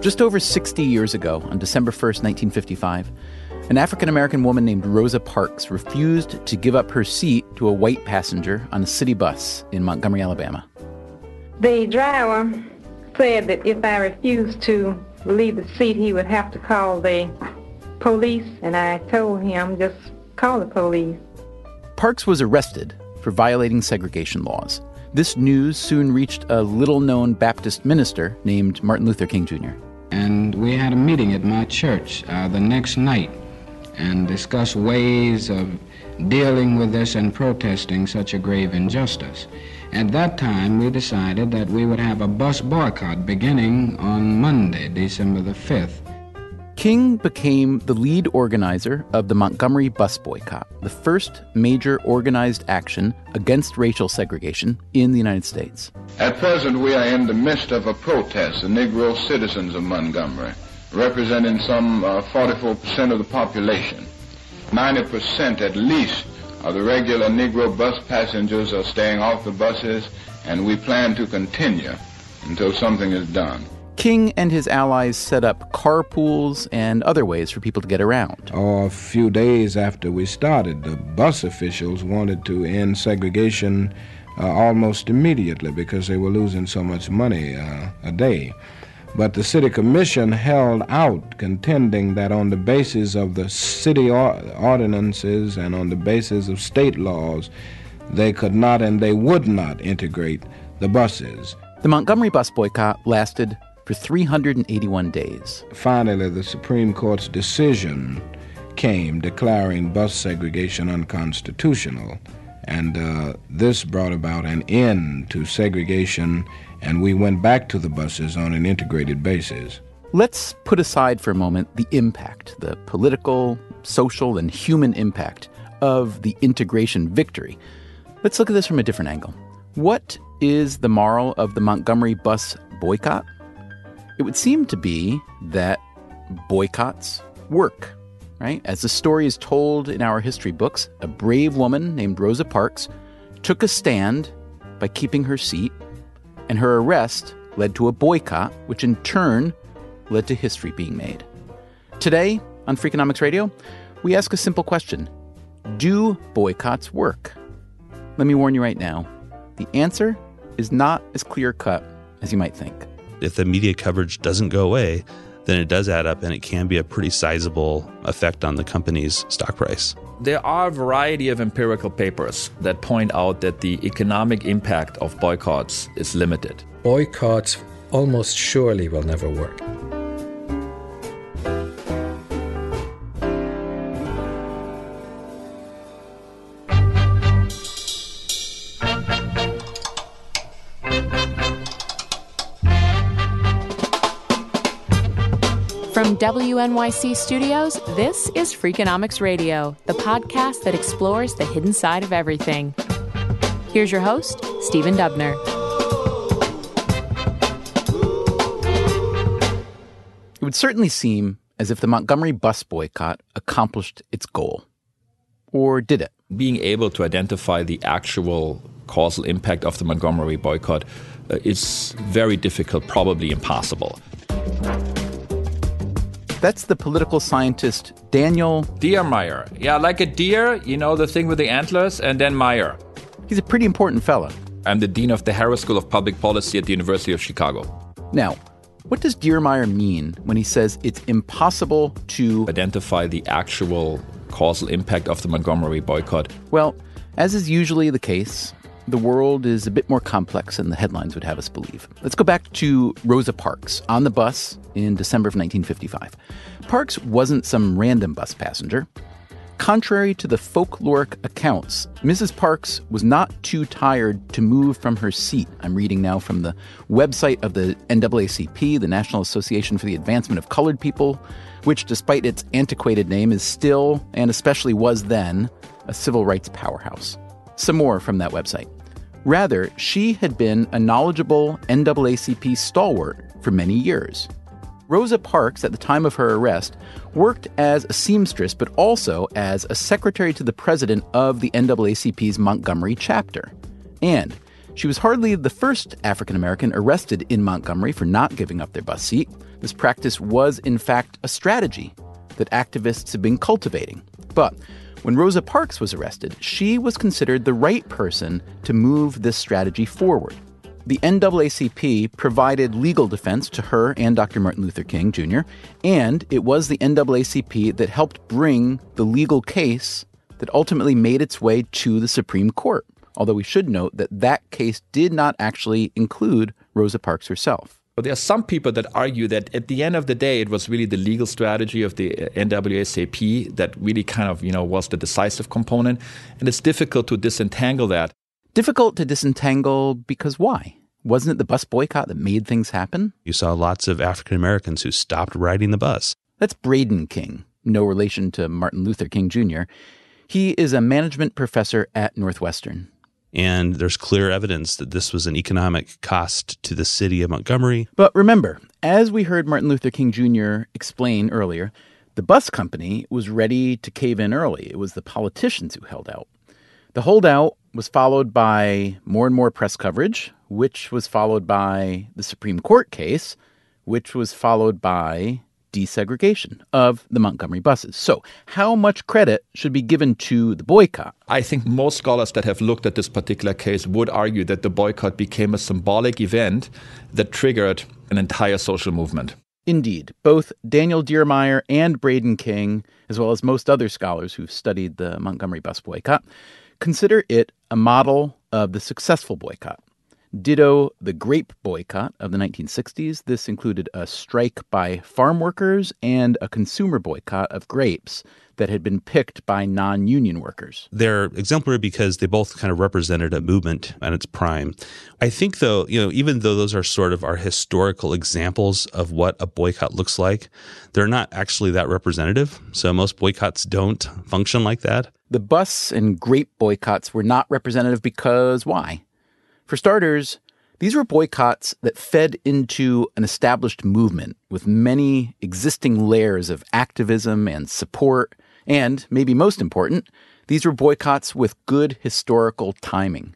Just over 60 years ago, on December 1st, 1955, an African-American woman named Rosa Parks refused to give up her seat to a white passenger on a city bus in Montgomery, Alabama. The driver said that if I refused to leave the seat, he would have to call the police, and I told him, just call the police. Parks was arrested for violating segregation laws. This news soon reached a little-known Baptist minister named Martin Luther King Jr. And we had a meeting at my church the next night and discussed ways of dealing with this and protesting such a grave injustice. At that time, we decided that we would have a bus boycott beginning on Monday, December the 5th. King became the lead organizer of the Montgomery bus boycott, the first major organized action against racial segregation in the United States. At present, we are in the midst of a protest, the Negro citizens of Montgomery, representing some 44% of the population. 90% at least of the regular Negro bus passengers are staying off the buses, and we plan to continue until something is done. King and his allies set up carpools and other ways for people to get around. A few days after we started, the bus officials wanted to end segregation almost immediately because they were losing so much money a day. But the city commission held out, contending that on the basis of the city ordinances and on the basis of state laws, they could not and they would not integrate the buses. The Montgomery bus boycott lasted for 381 days. Finally, the Supreme Court's decision came declaring bus segregation unconstitutional, and this brought about an end to segregation, and we went back to the buses on an integrated basis. Let's put aside for a moment the impact, the political, social, and human impact of the integration victory. Let's look at this from a different angle. What is the moral of the Montgomery bus boycott? It would seem to be that boycotts work, right? As the story is told in our history books, a brave woman named Rosa Parks took a stand by keeping her seat, and her arrest led to a boycott, which in turn led to history being made. Today on Freakonomics Radio, we ask a simple question. Do boycotts work? Let me warn you right now, the answer is not as clear-cut as you might think. If the media coverage doesn't go away, then it does add up and it can be a pretty sizable effect on the company's stock price. There are a variety of empirical papers that point out that the economic impact of boycotts is limited. Boycotts almost surely will never work. From WNYC Studios, this is Freakonomics Radio, the podcast that explores the hidden side of everything. Here's your host, Stephen Dubner. It would certainly seem as if the Montgomery bus boycott accomplished its goal. Or did it? Being able to identify the actual causal impact of the Montgomery boycott is very difficult, probably impossible. That's the political scientist Daniel Diermeier. Yeah, like a deer, you know, the thing with the antlers, and then Meyer. He's a pretty important fellow. I'm the dean of the Harris School of Public Policy at the University of Chicago. Now, what does Diermeier mean when he says it's impossible to identify the actual causal impact of the Montgomery boycott? Well, as is usually the case, the world is a bit more complex than the headlines would have us believe. Let's go back to Rosa Parks on the bus in December of 1955. Parks wasn't some random bus passenger. Contrary to the folkloric accounts, Mrs. Parks was not too tired to move from her seat. I'm reading now from the website of the NAACP, the National Association for the Advancement of Colored People, which, despite its antiquated name, is still, and especially was then, a civil rights powerhouse. Some more from that website. Rather, she had been a knowledgeable NAACP stalwart for many years. Rosa Parks, at the time of her arrest, worked as a seamstress, but also as a secretary to the president of the NAACP's Montgomery chapter. And she was hardly the first African-American arrested in Montgomery for not giving up their bus seat. This practice was, in fact, a strategy that activists had been cultivating. But when Rosa Parks was arrested, she was considered the right person to move this strategy forward. The NAACP provided legal defense to her and Dr. Martin Luther King Jr., and it was the NAACP that helped bring the legal case that ultimately made its way to the Supreme Court, although we should note that that case did not actually include Rosa Parks herself. But there are some people that argue that at the end of the day, it was really the legal strategy of the NAACP that really kind of, was the decisive component, and it's difficult to disentangle that. Difficult to disentangle because why? Wasn't it the bus boycott that made things happen? You saw lots of African Americans who stopped riding the bus. That's Braden King, no relation to Martin Luther King Jr. He is a management professor at Northwestern. And there's clear evidence that this was an economic cost to the city of Montgomery. But remember, as we heard Martin Luther King Jr. explain earlier, the bus company was ready to cave in early. It was the politicians who held out. The holdout was followed by more and more press coverage, which was followed by the Supreme Court case, which was followed by desegregation of the Montgomery buses. So how much credit should be given to the boycott? I think most scholars that have looked at this particular case would argue that the boycott became a symbolic event that triggered an entire social movement. Indeed, both Daniel Diermeier and Braden King, as well as most other scholars who've studied the Montgomery bus boycott, consider it a model of the successful boycott. Ditto the grape boycott of the 1960s. This included a strike by farm workers and a consumer boycott of grapes that had been picked by non-union workers. They're exemplary because they both kind of represented a movement at its prime. I think, though, even though those are sort of our historical examples of what a boycott looks like, they're not actually that representative. So most boycotts don't function like that. The bus and grape boycotts were not representative because why? For starters, these were boycotts that fed into an established movement with many existing layers of activism and support. And maybe most important, these were boycotts with good historical timing.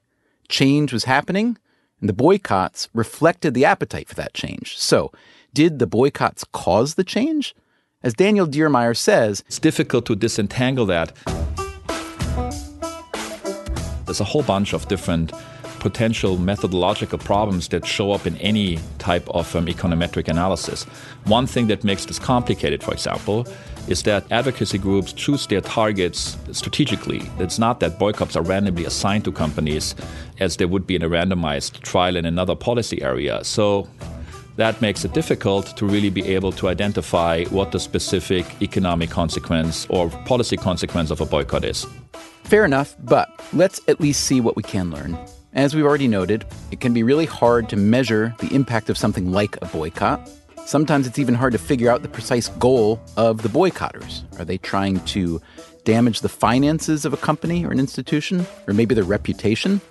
Change was happening, and the boycotts reflected the appetite for that change. So, did the boycotts cause the change? As Daniel Diermeier says, it's difficult to disentangle that. There's a whole bunch of different potential methodological problems that show up in any type of econometric analysis. One thing that makes this complicated, for example, is that advocacy groups choose their targets strategically. It's not that boycotts are randomly assigned to companies as there would be in a randomized trial in another policy area. So that makes it difficult to really be able to identify what the specific economic consequence or policy consequence of a boycott is. Fair enough, but let's at least see what we can learn. As we've already noted, it can be really hard to measure the impact of something like a boycott. Sometimes it's even hard to figure out the precise goal of the boycotters. Are they trying to damage the finances of a company or an institution, or maybe their reputation?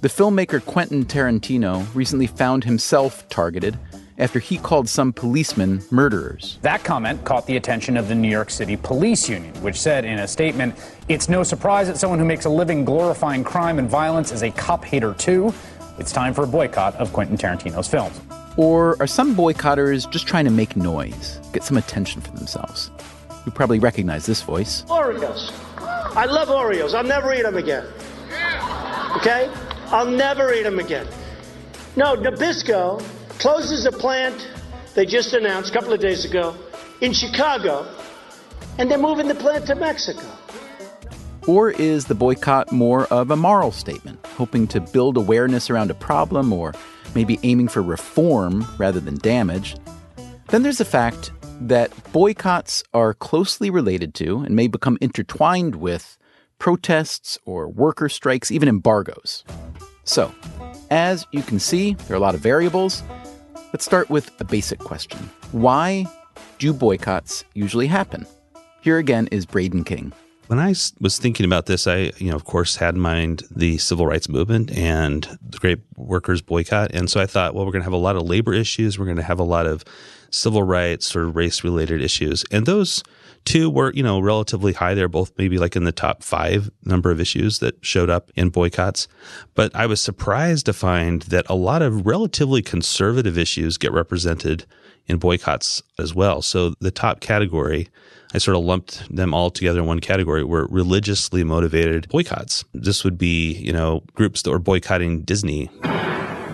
The filmmaker Quentin Tarantino recently found himself targeted after he called some policemen murderers. That comment caught the attention of the New York City Police Union, which said in a statement, "It's no surprise that someone who makes a living glorifying crime and violence is a cop hater too. It's time for a boycott of Quentin Tarantino's films. Or are some boycotters just trying to make noise, get some attention for themselves? You probably recognize this voice. Oreos. I love Oreos. I'll never eat them again. Okay? I'll never eat them again. No, Nabisco closes a plant they just announced a couple of days ago in Chicago, and they're moving the plant to Mexico. Or is the boycott more of a moral statement, hoping to build awareness around a problem or maybe aiming for reform rather than damage? Then there's the fact that boycotts are closely related to and may become intertwined with protests or worker strikes, even embargoes. So, as you can see, there are a lot of variables. Let's start with a basic question. Why do boycotts usually happen? Here again is Braden King. When I was thinking about this, I, of course, had in mind the civil rights movement and the great workers boycott. And so I thought, well, we're going to have a lot of labor issues. We're going to have a lot of civil rights or race-related issues. And those two were, relatively high. They're both maybe like in the top five number of issues that showed up in boycotts. But I was surprised to find that a lot of relatively conservative issues get represented in boycotts as well. So the top category, I sort of lumped them all together in one category, were religiously motivated boycotts. This would be, groups that were boycotting Disney.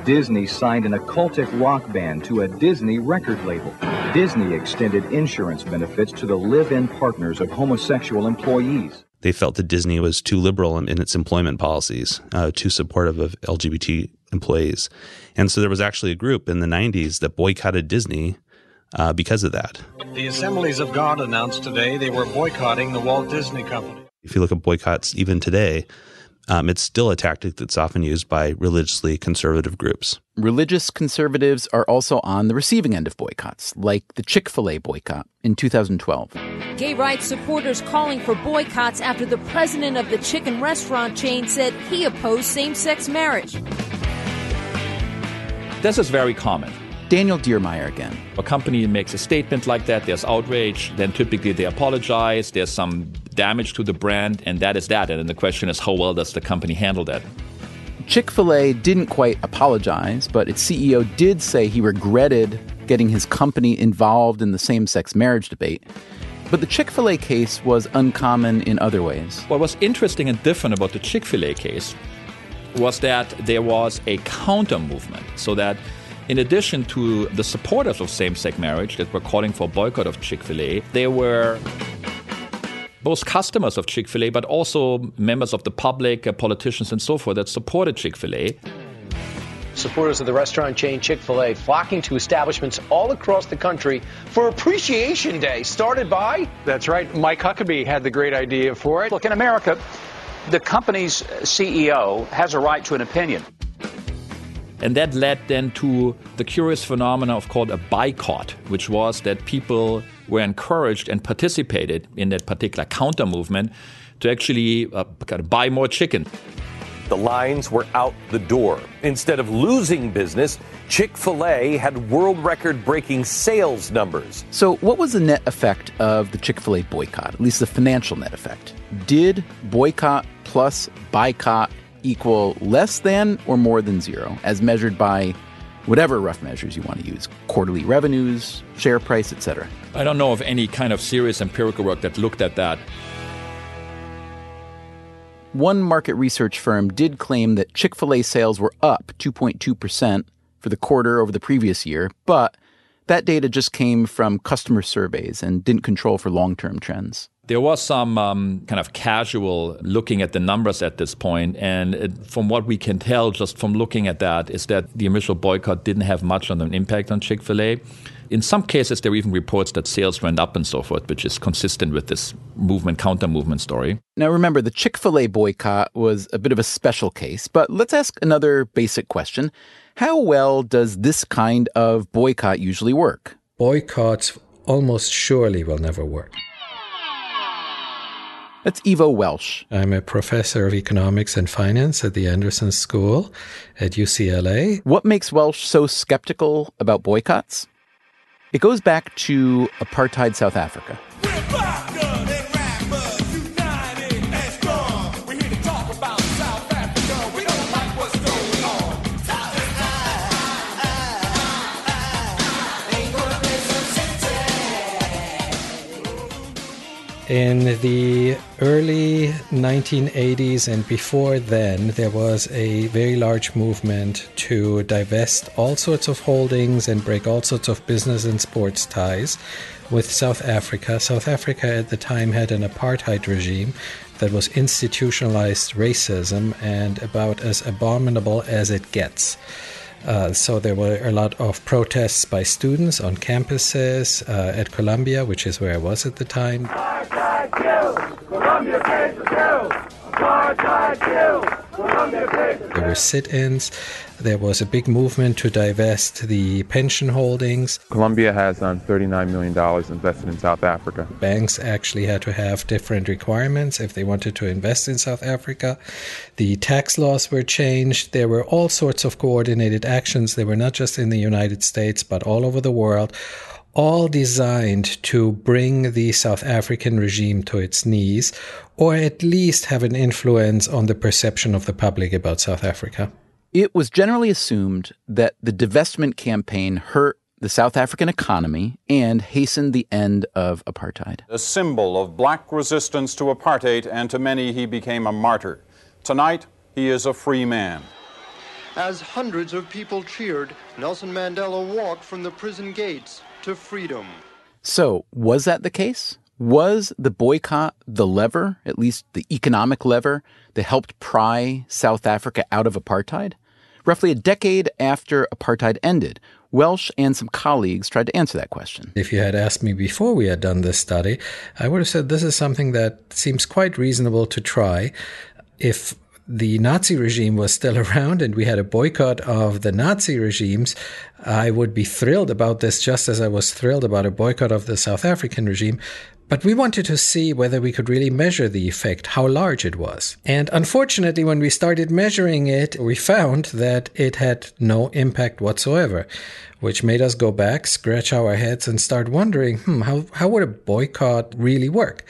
Disney signed an occultic rock band to a Disney record label. Disney extended insurance benefits to the live-in partners of homosexual employees. They felt that Disney was too liberal in its employment policies, too supportive of LGBT employees. And so there was actually a group in the 90s that boycotted Disney because of that. The Assemblies of God announced today they were boycotting the Walt Disney Company. If you look at boycotts even today, it's still a tactic that's often used by religiously conservative groups. Religious conservatives are also on the receiving end of boycotts, like the Chick-fil-A boycott in 2012. Gay rights supporters calling for boycotts after the president of the chicken restaurant chain said he opposed same-sex marriage. This is very common. Daniel Diermeier again. A company makes a statement like that, there's outrage, then typically they apologize, there's some damage to the brand, and that is that. And then the question is, how well does the company handle that? Chick-fil-A didn't quite apologize, but its CEO did say he regretted getting his company involved in the same-sex marriage debate. But the Chick-fil-A case was uncommon in other ways. What was interesting and different about the Chick-fil-A case was that there was a counter-movement, so that in addition to the supporters of same-sex marriage that were calling for a boycott of Chick-fil-A, there were both customers of Chick-fil-A, but also members of the public, politicians and so forth that supported Chick-fil-A. Supporters of the restaurant chain Chick-fil-A flocking to establishments all across the country for Appreciation Day, started by... That's right, Mike Huckabee had the great idea for it. Look, in America, the company's CEO has a right to an opinion. And that led then to the curious phenomena of called a boycott, which was that people were encouraged and participated in that particular counter movement to actually buy more chicken. The lines were out the door. Instead of losing business, Chick-fil-A had world record-breaking sales numbers. So what was the net effect of the Chick-fil-A boycott, at least the financial net effect? Did boycott plus boycott equal less than or more than zero, as measured by whatever rough measures you want to use, quarterly revenues, share price, etc.? I don't know of any kind of serious empirical work that looked at that. One market research firm did claim that Chick-fil-A sales were up 2.2% for the quarter over the previous year, but that data just came from customer surveys and didn't control for long-term trends. There was some kind of casual looking at the numbers at this point, and from what we can tell just from looking at that is that the initial boycott didn't have much of an impact on Chick-fil-A. In some cases, there were even reports that sales went up and so forth, which is consistent with this movement, counter-movement story. Now remember, the Chick-fil-A boycott was a bit of a special case, but let's ask another basic question. How well does this kind of boycott usually work? Boycotts almost surely will never work. That's Ivo Welch. I'm a professor of economics and finance at the Anderson School at UCLA. What makes Welch so skeptical about boycotts? It goes back to apartheid South Africa. In the early 1980s and before then, there was a very large movement to divest all sorts of holdings and break all sorts of business and sports ties with South Africa. South Africa at the time had an apartheid regime that was institutionalized racism and about as abominable as it gets. So there were a lot of protests by students on campuses at Columbia, which is where I was at the time. Apartheid kills! Columbia pays the bills! Apartheid kills! Columbia pays the bills! There were sit-ins. There was a big movement to divest the pension holdings. Columbia has $39 million invested in South Africa. Banks actually had to have different requirements if they wanted to invest in South Africa. The tax laws were changed. There were all sorts of coordinated actions. They were not just in the United States, but all over the world, all designed to bring the South African regime to its knees, or at least have an influence on the perception of the public about South Africa. It was generally assumed that the divestment campaign hurt the South African economy and hastened the end of apartheid. A symbol of black resistance to apartheid, and to many he became a martyr. Tonight, he is a free man. As hundreds of people cheered, Nelson Mandela walked from the prison gates to freedom. So, was that the case? Was the boycott the lever, at least the economic lever, that helped pry South Africa out of apartheid? Roughly a decade after apartheid ended, Welsh and some colleagues tried to answer that question. If you had asked me before we had done this study, I would have said this is something that seems quite reasonable to try. If the Nazi regime was still around and we had a boycott of the Nazi regimes, I would be thrilled about this just as I was thrilled about a boycott of the South African regime. But we wanted to see whether we could really measure the effect, how large it was. And unfortunately, when we started measuring it, we found that it had no impact whatsoever, which made us go back, scratch our heads, and start wondering, how would a boycott really work?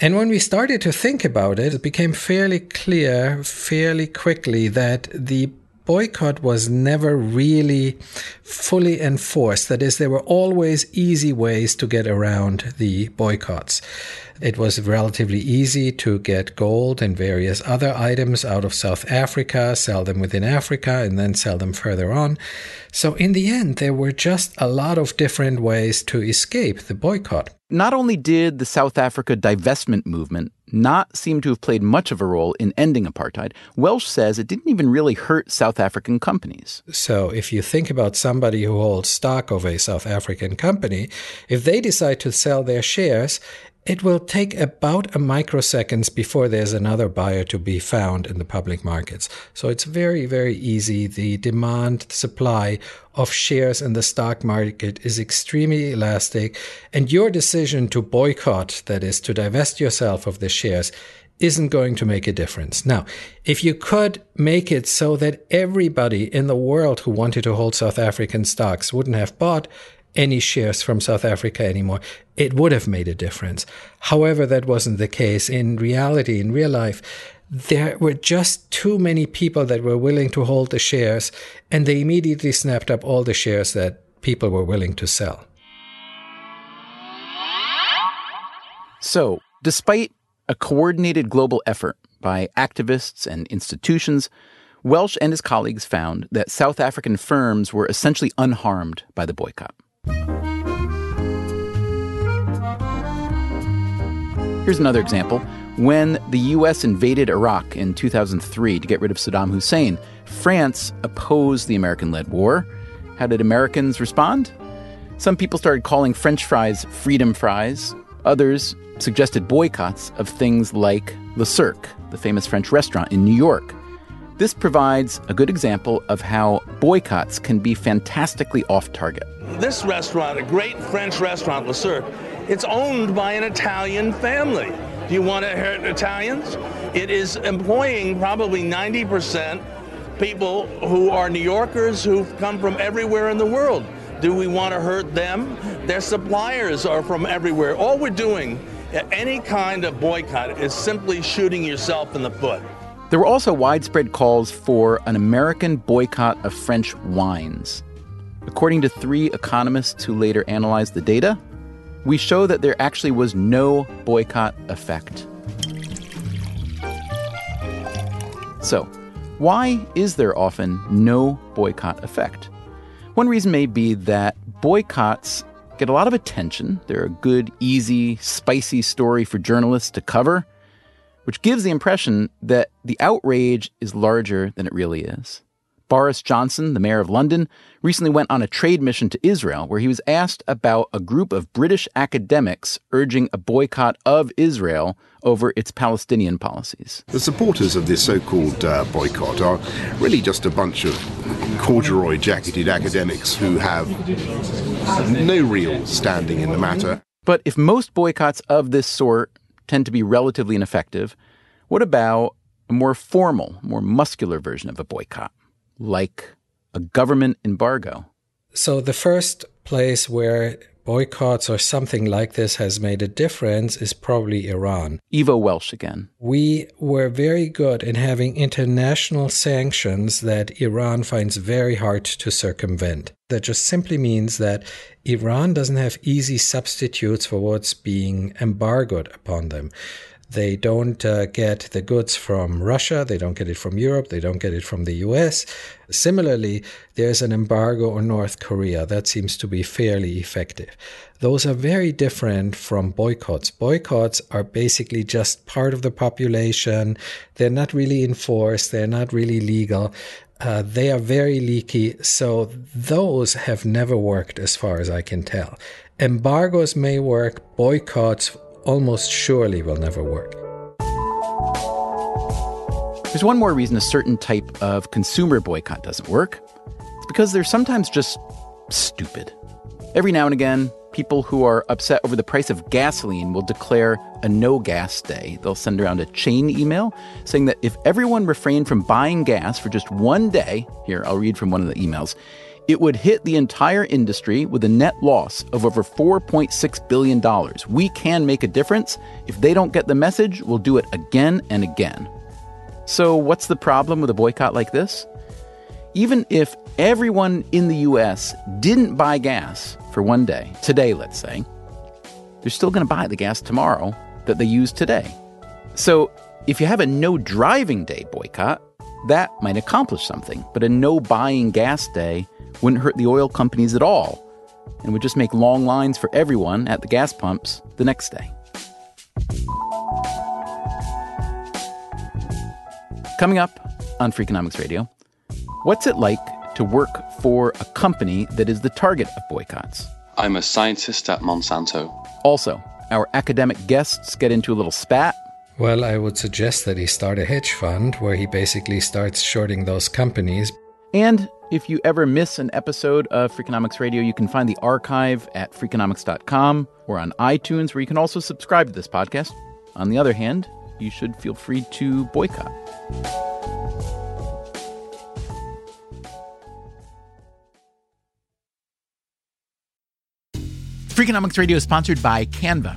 And when we started to think about it, it became fairly clear, fairly quickly, that the boycott was never really fully enforced. That is, there were always easy ways to get around the boycotts. It was relatively easy to get gold and various other items out of South Africa, sell them within Africa, and then sell them further on. So in the end, there were just a lot of different ways to escape the boycott. Not only did the South Africa divestment movement not seem to have played much of a role in ending apartheid, Welsh says it didn't even really hurt South African companies. So if you think about somebody who holds stock of a South African company, if they decide to sell their shares, it will take about a microsecond before there's another buyer to be found in the public markets. So it's very, very easy. The demand, supply of shares in the stock market is extremely elastic. And your decision to boycott, that is, to divest yourself of the shares, isn't going to make a difference. Now, if you could make it so that everybody in the world who wanted to hold South African stocks wouldn't have bought any shares from South Africa anymore, it would have made a difference. However, that wasn't the case. In reality, in real life, there were just too many people that were willing to hold the shares, and they immediately snapped up all the shares that people were willing to sell. So, despite a coordinated global effort by activists and institutions, Welsh and his colleagues found that South African firms were essentially unharmed by the boycott. Here's another example. When the U.S. invaded Iraq in 2003 to get rid of Saddam Hussein, France opposed the American-led war. How did Americans respond? Some people started calling French fries freedom fries. Others suggested boycotts of things like Le Cirque, the famous French restaurant in New York. This provides a good example of how boycotts can be fantastically off-target. This restaurant, a great French restaurant, Le Cirque, it's owned by an Italian family. Do you want to hurt Italians? It is employing probably 90% people who are New Yorkers who've come from everywhere in the world. Do we want to hurt them? Their suppliers are from everywhere. All we're doing, any kind of boycott, is simply shooting yourself in the foot. There were also widespread calls for an American boycott of French wines. According to three economists who later analyzed the data, we show that there actually was no boycott effect. So, why is there often no boycott effect? One reason may be that boycotts get a lot of attention. They're a good, easy, spicy story for journalists to cover, which gives the impression that the outrage is larger than it really is. Boris Johnson, the mayor of London, recently went on a trade mission to Israel where he was asked about a group of British academics urging a boycott of Israel over its Palestinian policies. The supporters of this so-called boycott are really just a bunch of corduroy-jacketed academics who have no real standing in the matter. But if most boycotts of this sort tend to be relatively ineffective, what about a more formal, more muscular version of a boycott? Like a government embargo. So the first place where boycotts or something like this has made a difference is probably Iran. Ivo Welch again. We were very good in having international sanctions that Iran finds very hard to circumvent. That just simply means that Iran doesn't have easy substitutes for what's being embargoed upon them. They don't get the goods from Russia, they don't get it from Europe, they don't get it from the US. Similarly, there's an embargo on North Korea. That seems to be fairly effective. Those are very different from boycotts. Boycotts are basically just part of the population. They're not really enforced, they're not really legal. They are very leaky, so those have never worked as far as I can tell. Embargoes may work, boycotts almost surely will never work. There's one more reason a certain type of consumer boycott doesn't work. It's because they're sometimes just stupid. Every now and again, people who are upset over the price of gasoline will declare a no-gas day. They'll send around a chain email saying that if everyone refrained from buying gas for just one day, here, I'll read from one of the emails, it would hit the entire industry with a net loss of over $4.6 billion. We can make a difference. If they don't get the message, we'll do it again and again. So what's the problem with a boycott like this? Even if everyone in the U.S. didn't buy gas for one day, today let's say, they're still going to buy the gas tomorrow that they use today. So if you have a no driving day boycott, that might accomplish something, but a no buying gas day wouldn't hurt the oil companies at all and would just make long lines for everyone at the gas pumps the next day. Coming up on Freakonomics Radio, what's it like to work for a company that is the target of boycotts? I'm a scientist at Monsanto. Also, our academic guests get into a little spat. Well, I would suggest that he start a hedge fund where he basically starts shorting those companies. And if you ever miss an episode of Freakonomics Radio, you can find the archive at Freakonomics.com or on iTunes, where you can also subscribe to this podcast. On the other hand, you should feel free to boycott. Freakonomics Radio is sponsored by Canva.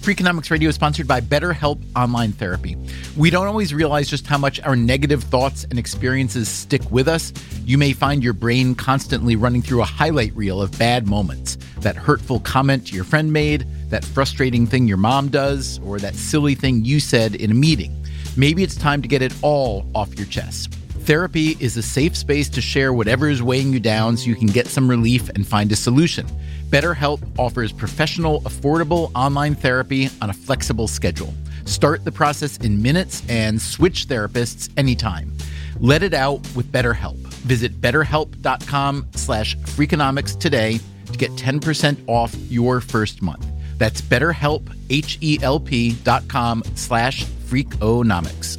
Freakonomics Radio is sponsored by BetterHelp Online Therapy. We don't always realize just how much our negative thoughts and experiences stick with us. You may find your brain constantly running through a highlight reel of bad moments. That hurtful comment your friend made, that frustrating thing your mom does, or that silly thing you said in a meeting. Maybe it's time to get it all off your chest. Therapy is a safe space to share whatever is weighing you down so you can get some relief and find a solution. BetterHelp offers professional, affordable online therapy on a flexible schedule. Start the process in minutes and switch therapists anytime. Let it out with BetterHelp. Visit betterhelp.com/freakonomics today to get 10% off your first month. That's betterhelp, HELP.com/freakonomics.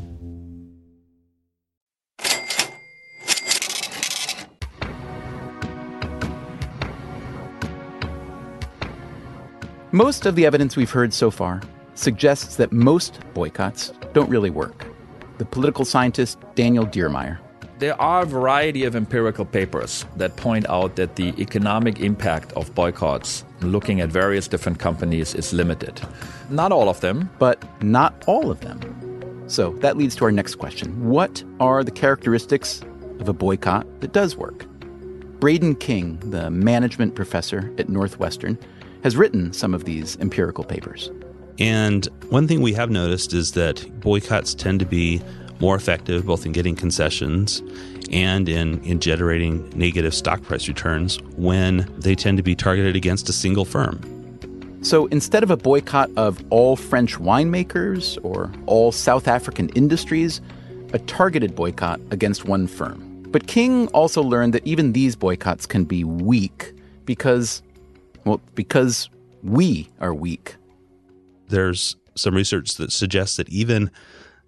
Most of the evidence we've heard so far suggests that most boycotts don't really work. The political scientist Daniel Diermeier. There are a variety of empirical papers that point out that the economic impact of boycotts, looking at various different companies, is limited. Not all of them. But not all of them. So that leads to our next question. What are the characteristics of a boycott that does work? Braden King, the management professor at Northwestern, has written some of these empirical papers. And one thing we have noticed is that boycotts tend to be more effective both in getting concessions and in generating negative stock price returns when they tend to be targeted against a single firm. So instead of a boycott of all French winemakers or all South African industries, a targeted boycott against one firm. But King also learned that even these boycotts can be weak because we are weak. There's some research that suggests that even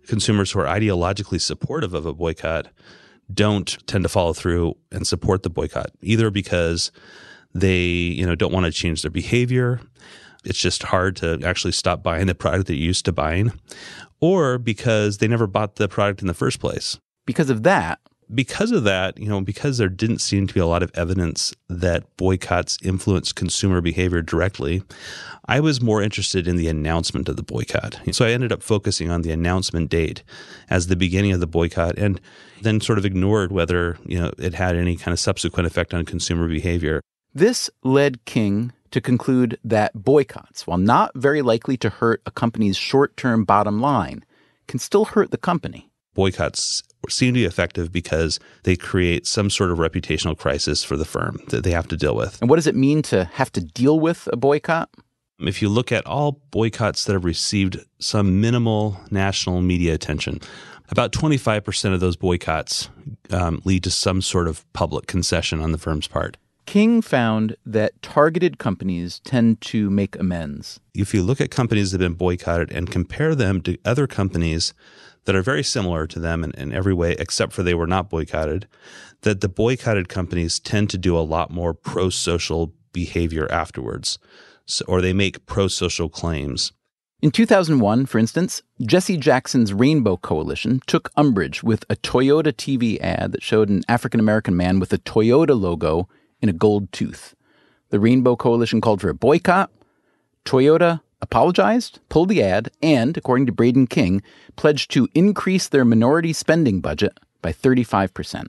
consumers who are ideologically supportive of a boycott don't tend to follow through and support the boycott, either because they don't want to change their behavior. It's just hard to actually stop buying the product that you're used to buying, or because they never bought the product in the first place. Because of that, because there didn't seem to be a lot of evidence that boycotts influence consumer behavior directly, I was more interested in the announcement of the boycott. So I ended up focusing on the announcement date as the beginning of the boycott and then sort of ignored whether, it had any kind of subsequent effect on consumer behavior. This led King to conclude that boycotts, while not very likely to hurt a company's short-term bottom line, can still hurt the company. Boycotts seem to be effective because they create some sort of reputational crisis for the firm that they have to deal with. And what does it mean to have to deal with a boycott? If you look at all boycotts that have received some minimal national media attention, about 25% of those boycotts lead to some sort of public concession on the firm's part. King found that targeted companies tend to make amends. If you look at companies that have been boycotted and compare them to other companies that are very similar to them in every way, except for they were not boycotted, that the boycotted companies tend to do a lot more pro-social behavior afterwards, or they make pro-social claims. In 2001, for instance, Jesse Jackson's Rainbow Coalition took umbrage with a Toyota TV ad that showed an African-American man with a Toyota logo in a gold tooth. The Rainbow Coalition called for a boycott. Toyota apologized, pulled the ad, and, according to Braden King, pledged to increase their minority spending budget by 35%.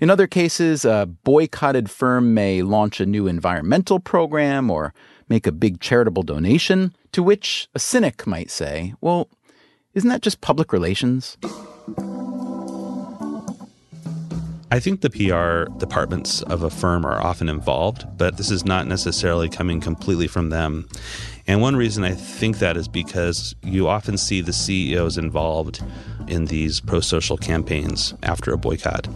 In other cases, a boycotted firm may launch a new environmental program or make a big charitable donation, to which a cynic might say, well, isn't that just public relations? I think the PR departments of a firm are often involved, but this is not necessarily coming completely from them. And one reason I think that is because you often see the CEOs involved in these pro-social campaigns after a boycott.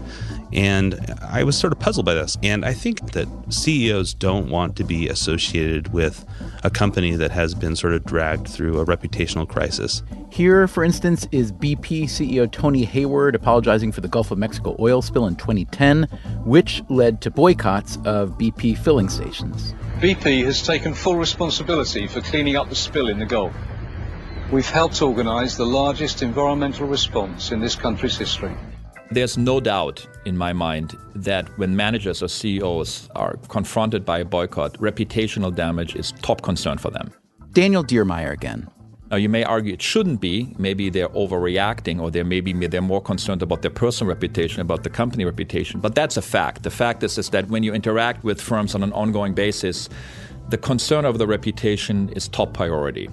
And I was sort of puzzled by this. And I think that CEOs don't want to be associated with a company that has been sort of dragged through a reputational crisis. Here, for instance, is BP CEO Tony Hayward apologizing for the Gulf of Mexico oil spill in 2010, which led to boycotts of BP filling stations. BP has taken full responsibility for cleaning up the spill in the Gulf. We've helped organize the largest environmental response in this country's history. There's no doubt in my mind that when managers or CEOs are confronted by a boycott, reputational damage is top concern for them. Daniel Diermeier again. Now, you may argue it shouldn't be. Maybe they're overreacting, or they're more concerned about their personal reputation, about the company reputation. But that's a fact. The fact is that when you interact with firms on an ongoing basis, the concern over the reputation is top priority.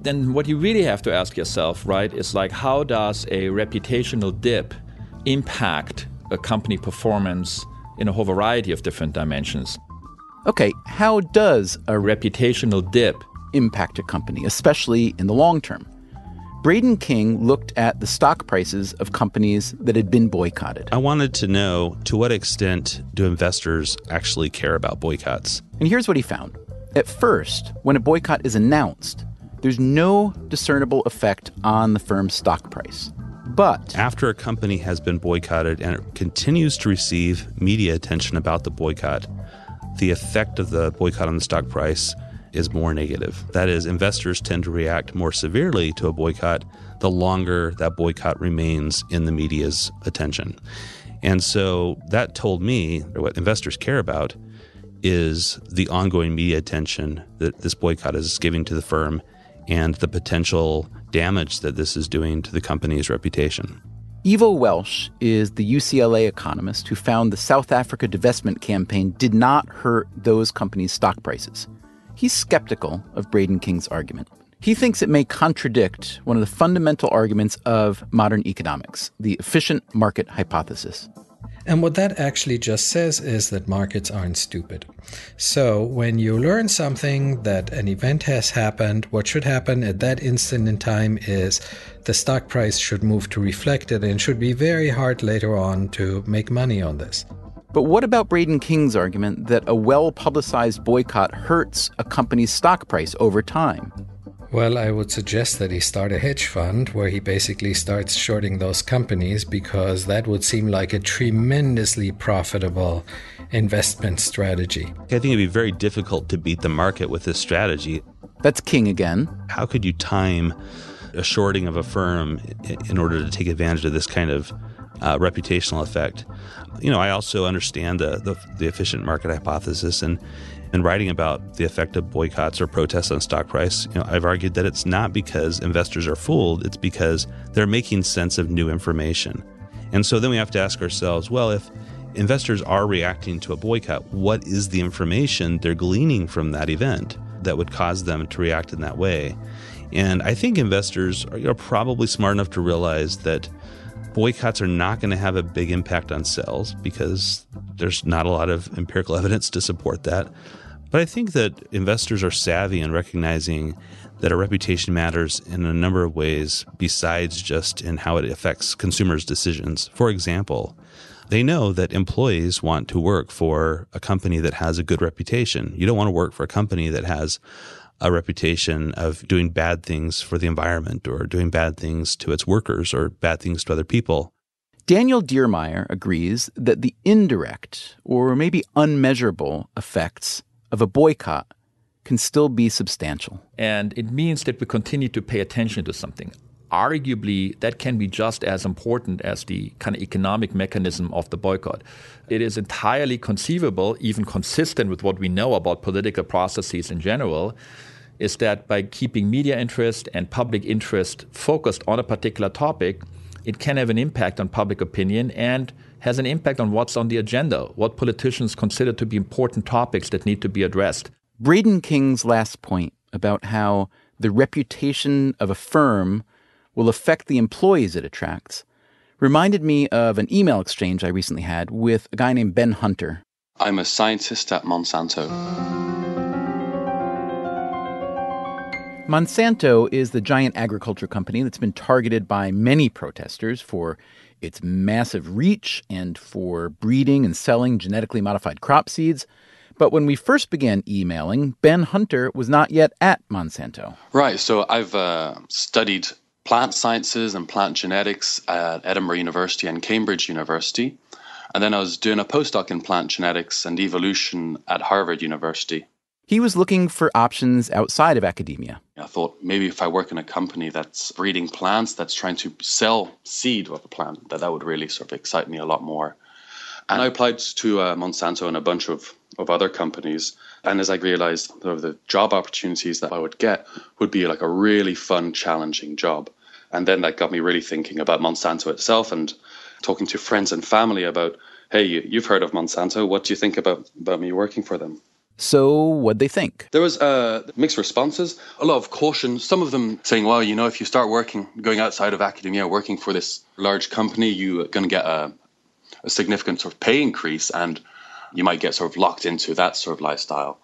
Then what you really have to ask yourself, right, is how does a reputational dip impact accompany performance in a whole variety of different dimensions. Okay, how does a reputational dip impact a company, especially in the long term? Braden King looked at the stock prices of companies that had been boycotted. I wanted to know, to what extent do investors actually care about boycotts? And here's what he found. At first, when a boycott is announced, there's no discernible effect on the firm's stock price. But after a company has been boycotted and it continues to receive media attention about the boycott, the effect of the boycott on the stock price is more negative. That is, investors tend to react more severely to a boycott the longer that boycott remains in the media's attention. And so that told me what investors care about is the ongoing media attention that this boycott is giving to the firm and the potential damage that this is doing to the company's reputation. Ivo Welch is the UCLA economist who found the South Africa divestment campaign did not hurt those companies' stock prices. He's skeptical of Braden King's argument. He thinks it may contradict one of the fundamental arguments of modern economics, the efficient market hypothesis. And what that actually just says is that markets aren't stupid. So when you learn something that an event has happened, what should happen at that instant in time is the stock price should move to reflect it and should be very hard later on to make money on this. But what about Braden King's argument that a well-publicized boycott hurts a company's stock price over time? Well, I would suggest that he start a hedge fund where he basically starts shorting those companies, because that would seem like a tremendously profitable investment strategy. I think it'd be very difficult to beat the market with this strategy. That's King again. How could you time a shorting of a firm in order to take advantage of this kind of reputational effect? You know, I also understand the efficient market hypothesis, and writing about the effect of boycotts or protests on stock price, you know, I've argued that it's not because investors are fooled, it's because they're making sense of new information. And so then we have to ask ourselves, well, if investors are reacting to a boycott, what is the information they're gleaning from that event that would cause them to react in that way? And I think investors are, you know, probably smart enough to realize that boycotts are not going to have a big impact on sales because there's not a lot of empirical evidence to support that. But I think that investors are savvy in recognizing that a reputation matters in a number of ways besides just in how it affects consumers' decisions. For example, they know that employees want to work for a company that has a good reputation. You don't want to work for a company that has a reputation of doing bad things for the environment or doing bad things to its workers or bad things to other people. Daniel Diermeier agrees that the indirect or maybe unmeasurable effects of a boycott can still be substantial. And it means that we continue to pay attention to something. Arguably, that can be just as important as the kind of economic mechanism of the boycott. It is entirely conceivable, even consistent with what we know about political processes in general, is that by keeping media interest and public interest focused on a particular topic, it can have an impact on public opinion and has an impact on what's on the agenda, what politicians consider to be important topics that need to be addressed. Braden King's last point about how the reputation of a firm will affect the employees it attracts reminded me of an email exchange I recently had with a guy named Ben Hunter. I'm a scientist at Monsanto. Monsanto is the giant agriculture company that's been targeted by many protesters for its massive reach and for breeding and selling genetically modified crop seeds. But when we first began emailing, Ben Hunter was not yet at Monsanto. Right, so I've studied plant sciences and plant genetics at Edinburgh University and Cambridge University. And then I was doing a postdoc in plant genetics and evolution at Harvard University. He was looking for options outside of academia. I thought maybe if I work in a company that's breeding plants, that's trying to sell seed of a plant, that would really sort of excite me a lot more. And I applied to Monsanto and a bunch of other companies. And as I realized, the job opportunities that I would get would be like a really fun, challenging job. And then that got me really thinking about Monsanto itself and talking to friends and family about, hey, you've heard of Monsanto. What do you think about me working for them? So what'd they think? There was mixed responses, a lot of caution. Some of them saying, well, you know, if you start working, going outside of academia, working for this large company, you're going to get a a significant sort of pay increase, and you might get sort of locked into that sort of lifestyle.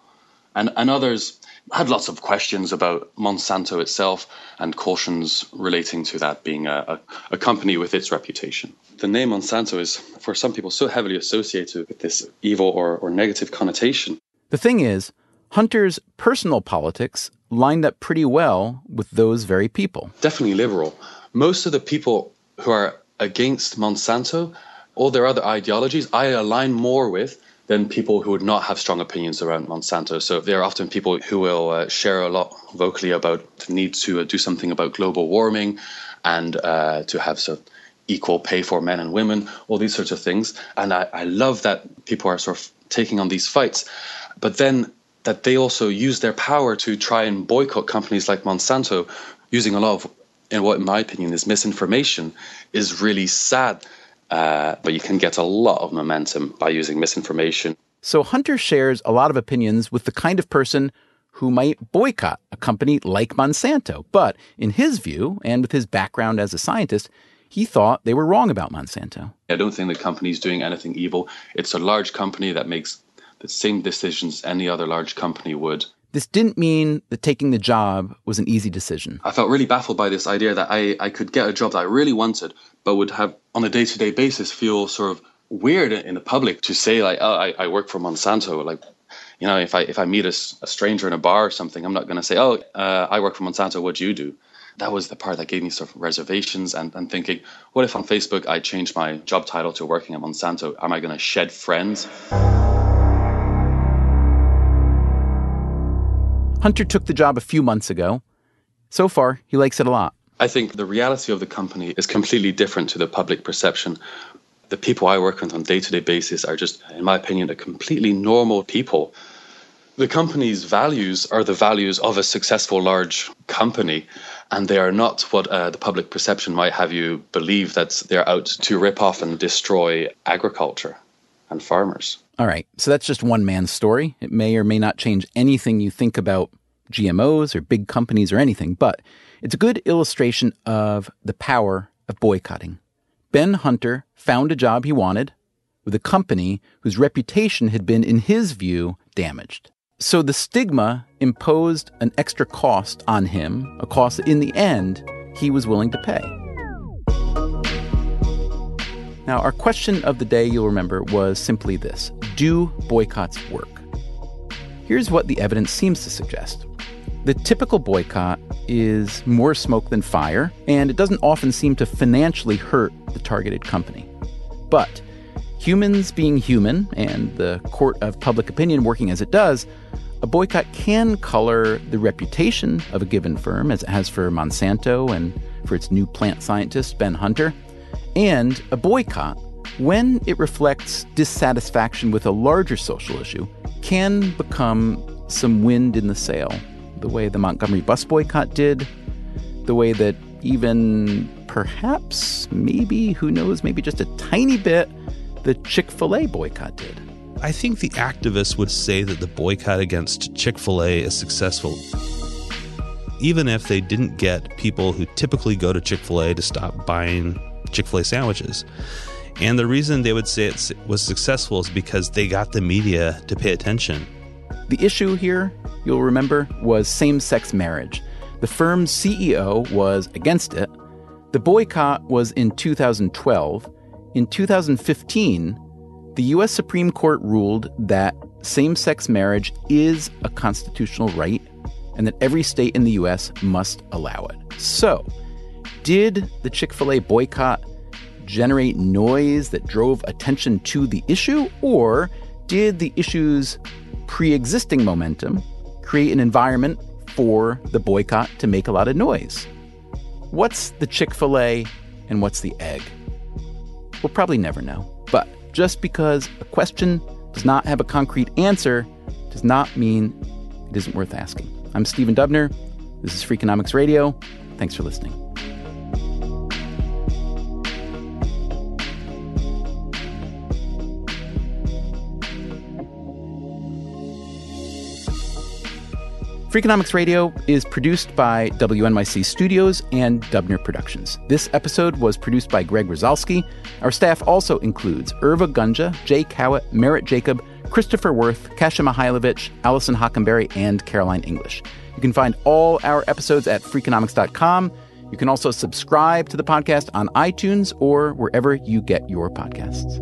And others had lots of questions about Monsanto itself and cautions relating to that being a company with its reputation. The name Monsanto is, for some people, so heavily associated with this evil or negative connotation. The thing is, Hunter's personal politics lined up pretty well with those very people. Definitely liberal. Most of the people who are against Monsanto, all their other ideologies, I align more with than people who would not have strong opinions around Monsanto. So there are often people who will share a lot vocally about the need to do something about global warming and to have sort of equal pay for men and women, all these sorts of things. And I love that people are sort of taking on these fights, but then that they also use their power to try and boycott companies like Monsanto, using a lot of, in what in my opinion is misinformation, is really sad. But you can get a lot of momentum by using misinformation. So Hunter shares a lot of opinions with the kind of person who might boycott a company like Monsanto. But in his view, and with his background as a scientist, he thought they were wrong about Monsanto. I don't think the company's doing anything evil. It's a large company that makes the same decisions any other large company would. This didn't mean that taking the job was an easy decision. I felt really baffled by this idea that I could get a job that I really wanted, but would have on a day-to-day basis feel sort of weird in the public to say like, oh, I work for Monsanto. Like, you know, if I meet a stranger in a bar or something, I'm not going to say, oh, I work for Monsanto, what do you do? That was the part that gave me sort of reservations and thinking, what if on Facebook I change my job title to working at Monsanto? Am I going to shed friends? Hunter took the job a few months ago. So far, he likes it a lot. I think the reality of the company is completely different to the public perception. The people I work with on a day-to-day basis are just, in my opinion, are completely normal people. The company's values are the values of a successful large company, and they are not what the public perception might have you believe, that they're out to rip off and destroy agriculture and farmers. All right, so that's just one man's story. It may or may not change anything you think about GMOs or big companies or anything, but it's a good illustration of the power of boycotting. Ben Hunter found a job he wanted with a company whose reputation had been, in his view, damaged. So the stigma imposed an extra cost on him, a cost that in the end he was willing to pay. Now, our question of the day, you'll remember, was simply this: do boycotts work? Here's what the evidence seems to suggest. The typical boycott is more smoke than fire, and it doesn't often seem to financially hurt the targeted company. But humans being human, and the court of public opinion working as it does, a boycott can color the reputation of a given firm, as it has for Monsanto and for its new plant scientist, Ben Hunter. And a boycott, when it reflects dissatisfaction with a larger social issue, can become some wind in the sail, the way the Montgomery bus boycott did, the way that even perhaps, maybe, who knows, maybe just a tiny bit, the Chick-fil-A boycott did. I think the activists would say that the boycott against Chick-fil-A is successful, even if they didn't get people who typically go to Chick-fil-A to stop buying Chick-fil-A sandwiches. And the reason they would say it was successful is because they got the media to pay attention. The issue here, you'll remember, was same-sex marriage. The firm's CEO was against it. The boycott was in 2012. In 2015, the U.S. Supreme Court ruled that same-sex marriage is a constitutional right and that every state in the U.S. must allow it. So, did the Chick-fil-A boycott generate noise that drove attention to the issue, or did the issue's pre-existing momentum create an environment for the boycott to make a lot of noise? What's the Chick-fil-A and what's the egg? We'll probably never know. But just because a question does not have a concrete answer does not mean it isn't worth asking. I'm Stephen Dubner. This is Freakonomics Radio. Thanks for listening. Freakonomics Radio is produced by WNYC Studios and Dubner Productions. This episode was produced by Greg Rosalski. Our staff also includes Irva Gunja, Jay Cowett, Merritt Jacob, Christopher Worth, Kasia Mihailovich, Allison Hockenberry, and Caroline English. You can find all our episodes at Freakonomics.com. You can also subscribe to the podcast on iTunes or wherever you get your podcasts.